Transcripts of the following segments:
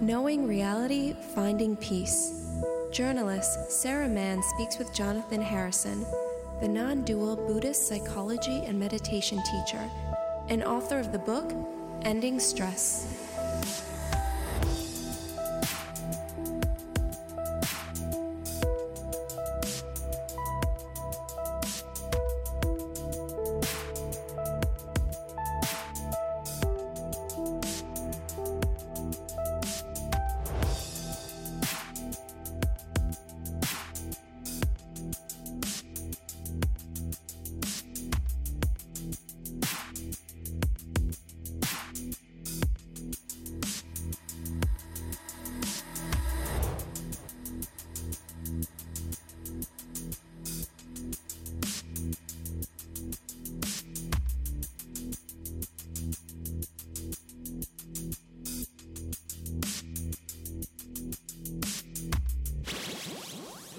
Knowing Reality, Finding Peace. Journalist Sarah Mann speaks with Jonathan Harrison, the non-dual Buddhist psychology and meditation teacher, and author of the book, Ending Stress.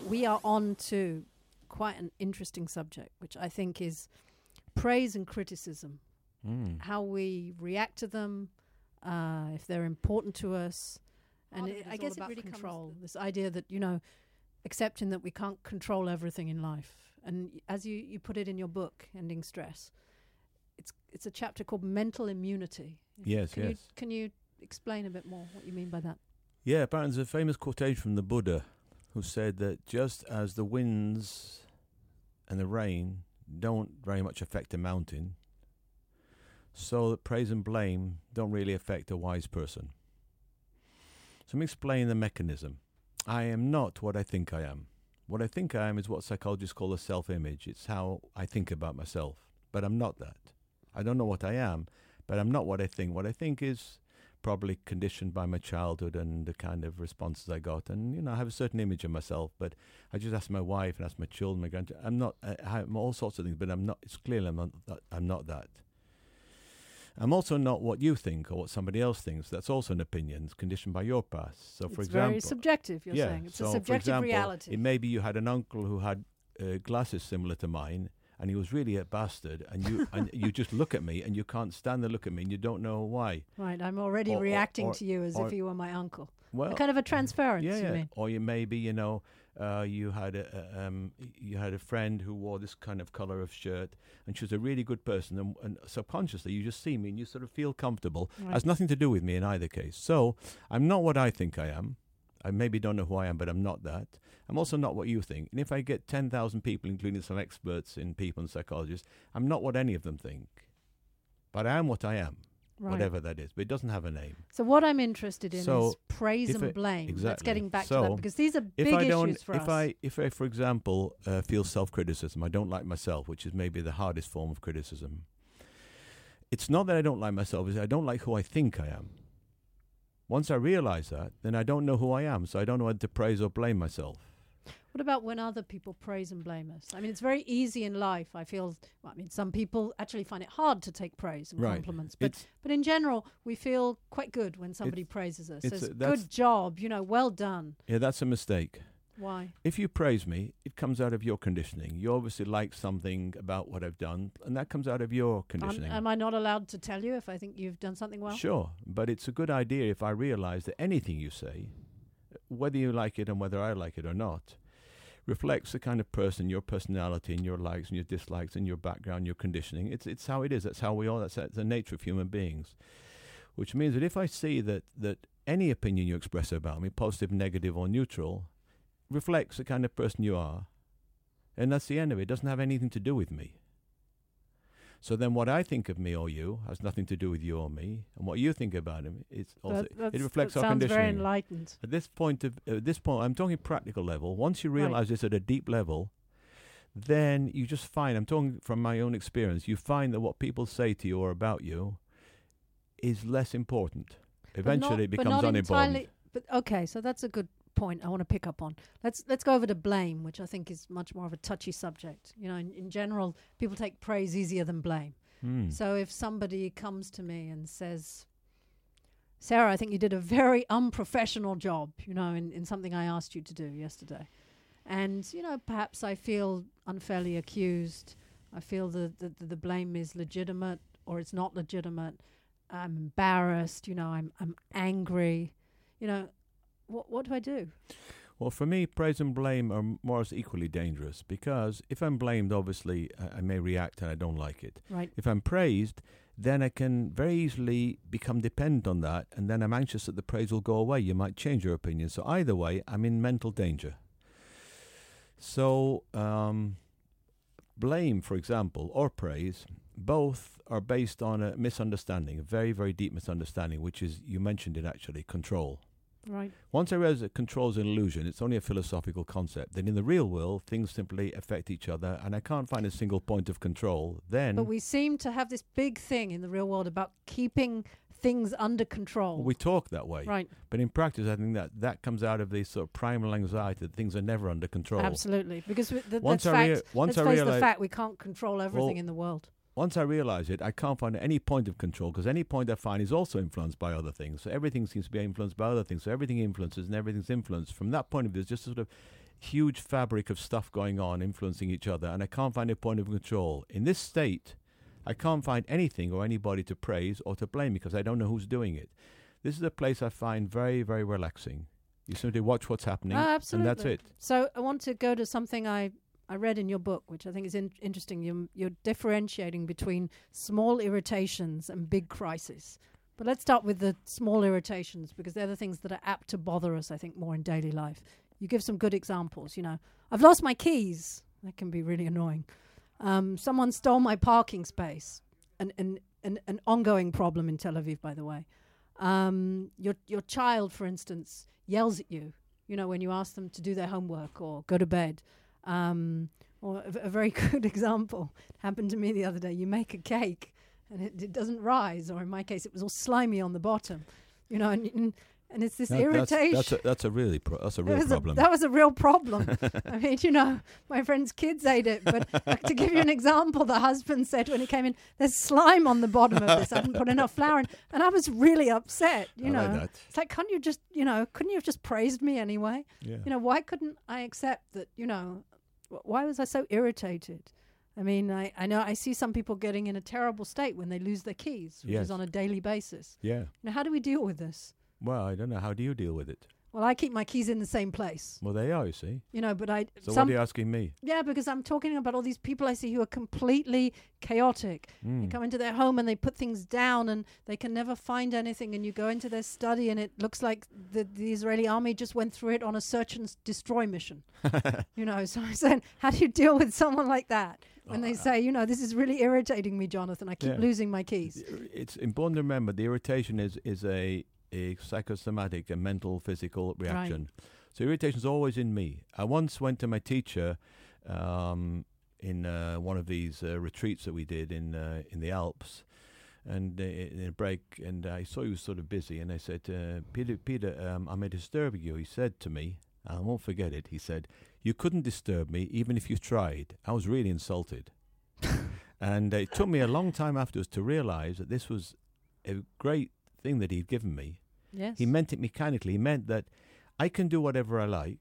We are on to quite an interesting subject, which I think is praise and criticism, how we react to them, if they're important to us. And I guess it really control comes this idea that, you know, accepting that we can't control everything in life. And as you put it in your book, Ending Stress, it's a chapter called Mental Immunity. Yes, yes. Can you explain a bit more what you mean by that? Yeah, apparently there's a famous quotation from the Buddha, who said that just as the winds and the rain don't very much affect a mountain, so that praise and blame don't really affect a wise person. So let me explain the mechanism. I am not what I think I am. What I think I am is what psychologists call a self-image. It's how I think about myself, but I'm not that. I don't know what I am, but I'm not what I think. What I think is probably conditioned by my childhood and the kind of responses I got. And, you know, I have a certain image of myself, but I just ask my wife and ask my children, my grandchildren. I'm all sorts of things, but I'm not, it's clearly I'm not that. I'm also not what you think or what somebody else thinks. That's also an opinion. It's conditioned by your past. So, for example... It's very subjective, you're saying. It's a subjective reality. It may be you had an uncle who had glasses similar to mine, and he was really a bastard, and you just look at me, and you can't stand the look at me, and you don't know why. Right, I'm already reacting to you as if you were my uncle. Well, a kind of a transference, you mean? Or you maybe, you know, you had a friend who wore this kind of colour of shirt, and she was a really good person, and subconsciously you just see me, and you sort of feel comfortable. Right. It has nothing to do with me in either case. So I'm not what I think I am. I maybe don't know who I am, but I'm not that. I'm also not what you think. And if I get 10,000 people, including some experts in people and psychologists, I'm not what any of them think. But I am what I am, whatever that is. But it doesn't have a name. So what I'm interested in is praise and blame. Exactly. That's getting back to that, because these are big issues for us. If I, for example, feel self-criticism, I don't like myself, which is maybe the hardest form of criticism. It's not that I don't like myself. It's I don't like who I think I am. Once I realize that, then I don't know who I am, so I don't know whether to praise or blame myself. What about when other people praise and blame us? I mean, it's very easy in life. Some people actually find it hard to take praise and compliments. But in general, we feel quite good when somebody praises us. It's good job, you know, well done. Yeah, that's a mistake. Why? If you praise me, it comes out of your conditioning. You obviously like something about what I've done, and that comes out of your conditioning. Am I not allowed to tell you if I think you've done something well? Sure, but it's a good idea if I realize that anything you say, whether you like it and whether I like it or not, reflects the kind of person, your personality, and your likes and your dislikes and your background, your conditioning. It's how it is. That's how we all, that's the nature of human beings. Which means that if I see that any opinion you express about me, positive, negative, or neutral, reflects the kind of person you are, and that's the end of it. It doesn't have anything to do with me. So then what I think of me or you has nothing to do with you or me, and what you think about him, it reflects our conditioning. Sounds very enlightened. At this point, I'm talking practical level. Once you realize this at a deep level, then you just find, I'm talking from my own experience, you find that what people say to you or about you is less important. Eventually it becomes unimportant. Okay, so that's a good point I want to pick up on. Let's go over to blame, which I think is much more of a touchy subject. You know, in general, people take praise easier than blame. So if somebody comes to me and says, Sarah, I think you did a very unprofessional job, you know, in something I asked you to do yesterday. And, you know, perhaps I feel unfairly accused. I feel the blame is legitimate or it's not legitimate. I'm embarrassed, you know, I'm angry. you know, what do I do? Well, for me, praise and blame are more or less equally dangerous, because if I'm blamed, obviously, I may react and I don't like it. Right. If I'm praised, then I can very easily become dependent on that, and then I'm anxious that the praise will go away. You might change your opinion. So either way, I'm in mental danger. So blame, for example, or praise, both are based on a misunderstanding, a very, very deep misunderstanding, which is, you mentioned it actually, control. Right. Once I realize that control is an illusion, it's only a philosophical concept, then in the real world, things simply affect each other, and I can't find a single point of control. Then, but we seem to have this big thing in the real world about keeping things under control. Well, we talk that way. Right. But in practice, I think that comes out of this sort of primal anxiety that things are never under control. Absolutely. Because let's face the fact we can't control everything in the world. Once I realize it, I can't find any point of control, because any point I find is also influenced by other things. So everything seems to be influenced by other things. So everything influences and everything's influenced. From that point of view, there's just a sort of huge fabric of stuff going on, influencing each other, and I can't find a point of control. In this state, I can't find anything or anybody to praise or to blame, because I don't know who's doing it. This is a place I find very, very relaxing. You simply watch what's happening, and that's it. So I want to go to something I read in your book, which I think is interesting. You're differentiating between small irritations and big crises. But let's start with the small irritations, because they're the things that are apt to bother us, I think, more in daily life. You give some good examples. You know, I've lost my keys. That can be really annoying. Someone stole my parking space. An ongoing problem in Tel Aviv, by the way. Your child, for instance, yells at you, you know, when you ask them to do their homework or go to bed. Or a very good example happened to me the other day. You make a cake and it doesn't rise, or in my case, it was all slimy on the bottom, you know, and it's this irritation. That's a real problem. That was a real problem. I mean, you know, my friend's kids ate it, but to give you an example, the husband said when he came in, "There's slime on the bottom of this. I didn't put enough flour in," and I was really upset. You know, it's like, couldn't you have just praised me anyway? Yeah. You know, why couldn't I accept that? You know. Why was I so irritated? I mean, I know I see some people getting in a terrible state when they lose their keys, which is on a daily basis. Yeah. Now, how do we deal with this? Well, I don't know. How do you deal with it? Well, I keep my keys in the same place. Well, they are, you see. You know, but I... So what are you asking me? Yeah, because I'm talking about all these people I see who are completely chaotic. They come into their home and they put things down and they can never find anything. And you go into their study and it looks like the Israeli army just went through it on a search and destroy mission. You know, so I'm saying, how do you deal with someone like that? When they say, you know, this is really irritating me, Jonathan. I keep losing my keys. It's important to remember the irritation is a psychosomatic, a mental, physical reaction. Right. So irritation is always in me. I once went to my teacher in one of these retreats that we did in the Alps, and in a break, and I saw he was sort of busy, and I said, Peter, I may disturb you. He said to me, and I won't forget it, he said, "You couldn't disturb me even if you tried." I was really insulted. And it took me a long time afterwards to realize that this was a great thing that he'd given me. Yes. He meant it mechanically. He meant that I can do whatever I like,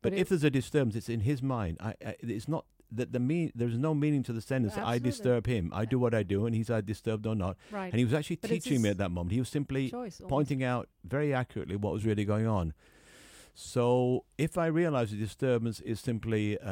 but if there's a disturbance, it's in his mind. It's not that there's no meaning to the sentence. Absolutely. I disturb him. I do what I do, and he's either disturbed or not. Right. And he was actually teaching me at that moment. He was simply pointing out very accurately what was really going on. So if I realize the disturbance is simply, you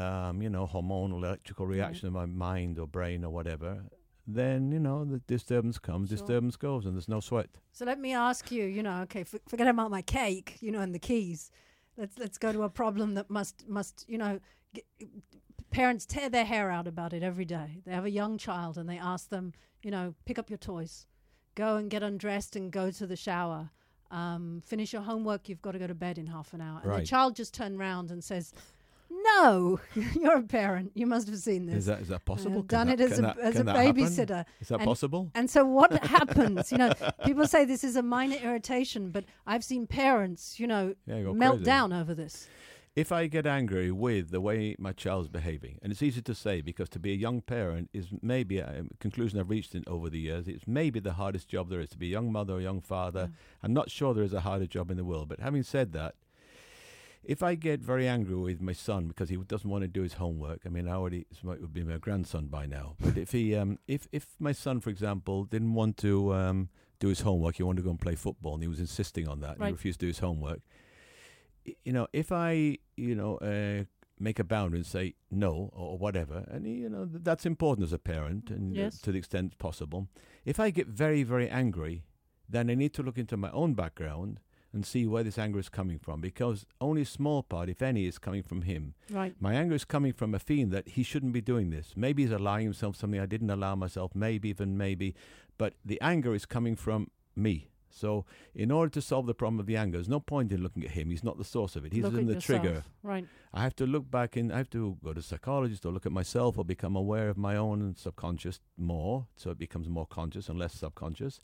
know, hormonal, electrical reaction of my mind or brain or whatever, then, you know, the disturbance comes, disturbance goes, and there's no sweat. So let me ask you, you know, okay, forget about my cake, you know, and the keys. Let's go to a problem that must you know, parents tear their hair out about it every day. They have a young child and they ask them, you know, pick up your toys, go and get undressed and go to the shower, finish your homework, you've got to go to bed in half an hour. And the child just turned round and says, "No, you're a parent. You must have seen this. Is that possible? I've done it as a babysitter. Is that possible?" And so what happens? You know, people say this is a minor irritation, but I've seen parents, you know, melt down over this. If I get angry with the way my child's behaving, and it's easy to say, because to be a young parent is maybe a conclusion I've reached in over the years. It's maybe the hardest job there is, to be a young mother or young father. I'm not sure there is a harder job in the world. But having said that, If I get very angry with my son because he doesn't want to do his homework, I mean, it would be my grandson by now. But if he, if my son, for example, didn't want to do his homework, he wanted to go and play football, and he was insisting on that, and he refused to do his homework. You know, if I, make a boundary and say no or whatever, and that's important as a parent, and to the extent possible. If I get very, very angry, then I need to look into my own background and see where this anger is coming from, because only a small part, if any, is coming from him. Right. My anger is coming from a feeling that he shouldn't be doing this. Maybe he's allowing himself something I didn't allow myself, maybe, but the anger is coming from me. So in order to solve the problem of the anger, there's no point in looking at him. He's not the source of it. He's in the trigger. Right. I have to look back in. I have to go to a psychologist or look at myself or become aware of my own subconscious more, so it becomes more conscious and less subconscious.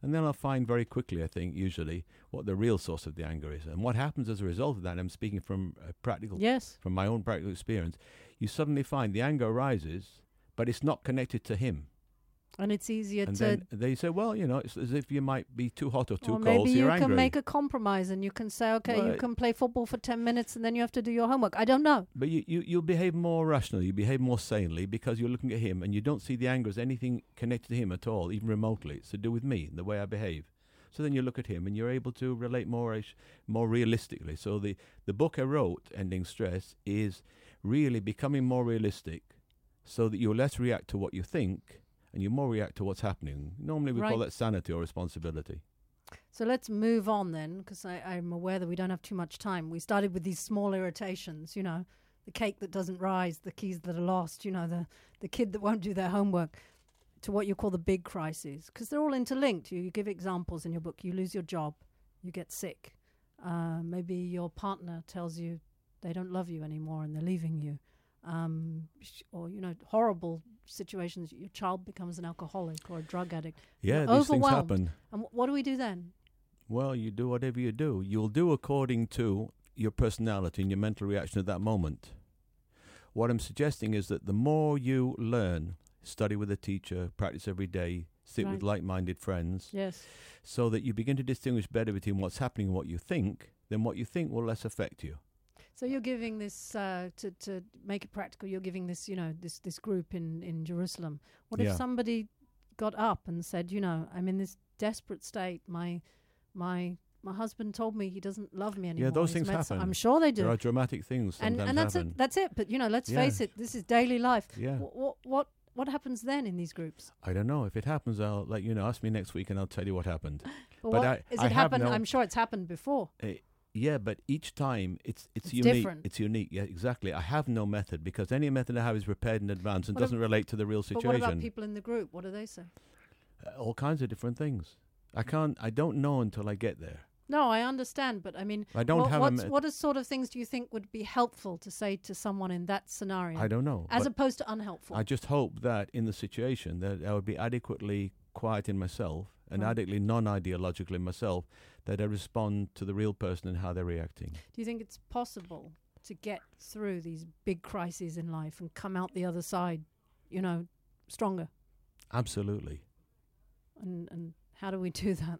And then I'll find very quickly, I think, usually, what the real source of the anger is. And what happens as a result of that, I'm speaking from from my own practical experience, you suddenly find the anger arises, but it's not connected to him. And it's easier to... And then they say, well, it's as if you might be too hot or too cold, so you're angry. Or maybe you can make a compromise and you can say, you can play football for 10 minutes and then you have to do your homework. I don't know. But you'll behave more rationally, you behave more sanely, because you're looking at him and you don't see the anger as anything connected to him at all, even remotely. It's to do with me and the way I behave. So then you look at him and you're able to relate more realistically. So the book I wrote, Ending Stress, is really becoming more realistic so that you less react to what you think and you more react to what's happening. Normally we call that sanity or responsibility. So let's move on then, because I'm aware that we don't have too much time. We started with these small irritations, the cake that doesn't rise, the keys that are lost, the kid that won't do their homework, to what you call the big crises, because they're all interlinked. You give examples in your book. You lose your job, you get sick. Maybe your partner tells you they don't love you anymore and they're leaving you. Horrible situations. Your child becomes an alcoholic or a drug addict. Yeah, you're these things happen. And what do we do then? Well, you do whatever you do. You'll do according to your personality and your mental reaction at that moment. What I'm suggesting is that the more you learn, study with a teacher, practice every day, sit with like-minded friends, so that you begin to distinguish better between what's happening and what you think, then what you think will less affect you. So you're giving this, to make it practical, you're giving this, this group in Jerusalem. What if somebody got up and said, I'm in this desperate state. My husband told me he doesn't love me anymore. Yeah, those things happen. I'm sure they do. There are dramatic things sometimes and that's happen. That's it. But, let's face it, this is daily life. Yeah. What happens then in these groups? I don't know. If it happens, I'll let you know. Ask me next week and I'll tell you what happened. I'm sure it's happened before. Yeah, but each time it's unique. Different. It's unique. Yeah, exactly. I have no method, because any method I have is prepared in advance and doesn't relate to the real situation. But what about people in the group? What do they say? All kinds of different things. I don't know until I get there. No, I understand, but I mean, I don't have what sort of things do you think would be helpful to say to someone in that scenario? I don't know. As opposed to unhelpful. I just hope that in the situation that I would be adequately quiet in myself and adequately non-ideological in myself, that I respond to the real person and how they're reacting. Do you think it's possible to get through these big crises in life and come out the other side, stronger? Absolutely. And how do we do that?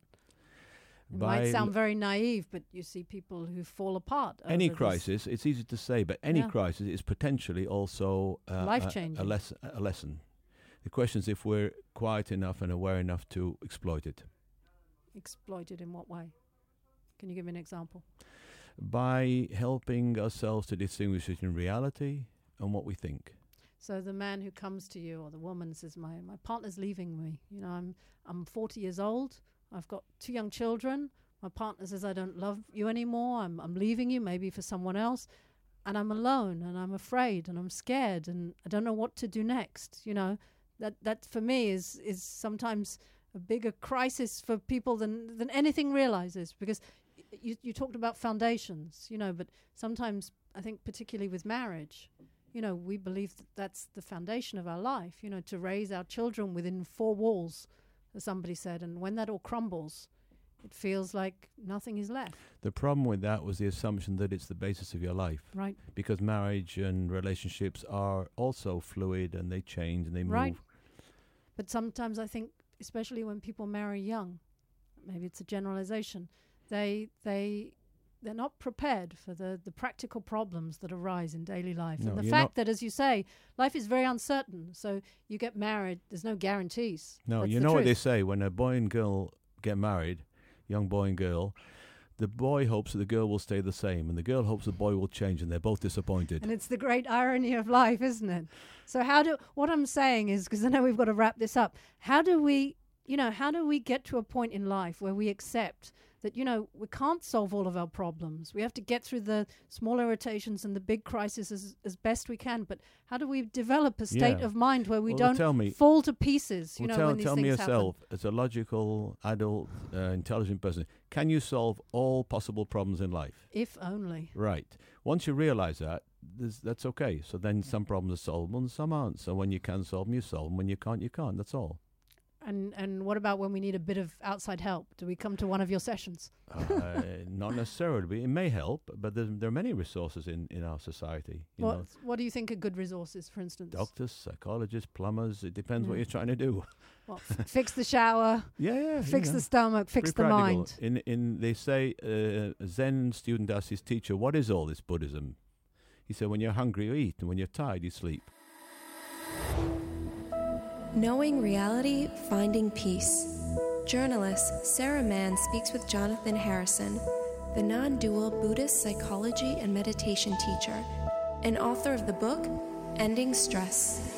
It might sound very naive, but you see people who fall apart. Any crisis, it's easy to say, but any crisis is potentially also life-changing. A lesson. The question is if we're quiet enough and aware enough to exploit it. Exploit it in what way? Can you give me an example? By helping ourselves to distinguish between reality and what we think. So the man who comes to you or the woman says, my partner's leaving me. I'm 40 years old. I've got 2 young children. My partner says, I don't love you anymore. I'm leaving you, maybe for someone else. And I'm alone and I'm afraid and I'm scared and I don't know what to do next. That for me is sometimes a bigger crisis for people than anything realizes, because you talked about foundations, but sometimes I think particularly with marriage, we believe that that's the foundation of our life, to raise our children within 4 walls, as somebody said, and when that all crumbles, it feels like nothing is left. The problem with that was the assumption that it's the basis of your life. Right. Because marriage and relationships are also fluid and they change and they move. Right. But sometimes I think, especially when people marry young, maybe it's a generalization, they they're not prepared for the practical problems that arise in daily life. No, and the fact that, as you say, life is very uncertain. So you get married, there's no guarantees. No, that's what they say. When a boy and girl get married, young boy and girl, the boy hopes that the girl will stay the same, and the girl hopes the boy will change, and they're both disappointed. And it's the great irony of life, isn't it? So what I'm saying is, because I know we've got to wrap this up, how do we get to a point in life where we accept that, we can't solve all of our problems? We have to get through the small irritations and the big crises as best we can. But how do we develop a state of mind where we don't fall to pieces? Tell me yourself, as a logical, adult, intelligent person, can you solve all possible problems in life? If only. Right. Once you realize that, that's okay. So then some problems are solvable and some aren't. So when you can solve them, you solve them. When you can't, you can't. That's all. And what about when we need a bit of outside help? Do we come to one of your sessions? Not necessarily. It may help, but there are many resources in our society. What do you think are good resources, for instance? Doctors, psychologists, plumbers. It depends what you're trying to do. Well, fix the shower. Yeah. Fix the stomach. Fix the mind. They say, a Zen student asked his teacher, what is all this Buddhism? He said, when you're hungry, you eat. And when you're tired, you sleep. Knowing reality, finding peace. Journalist Sarah Mann speaks with Jonathan Harrison, the non-dual Buddhist psychology and meditation teacher, and author of the book, Ending Stress.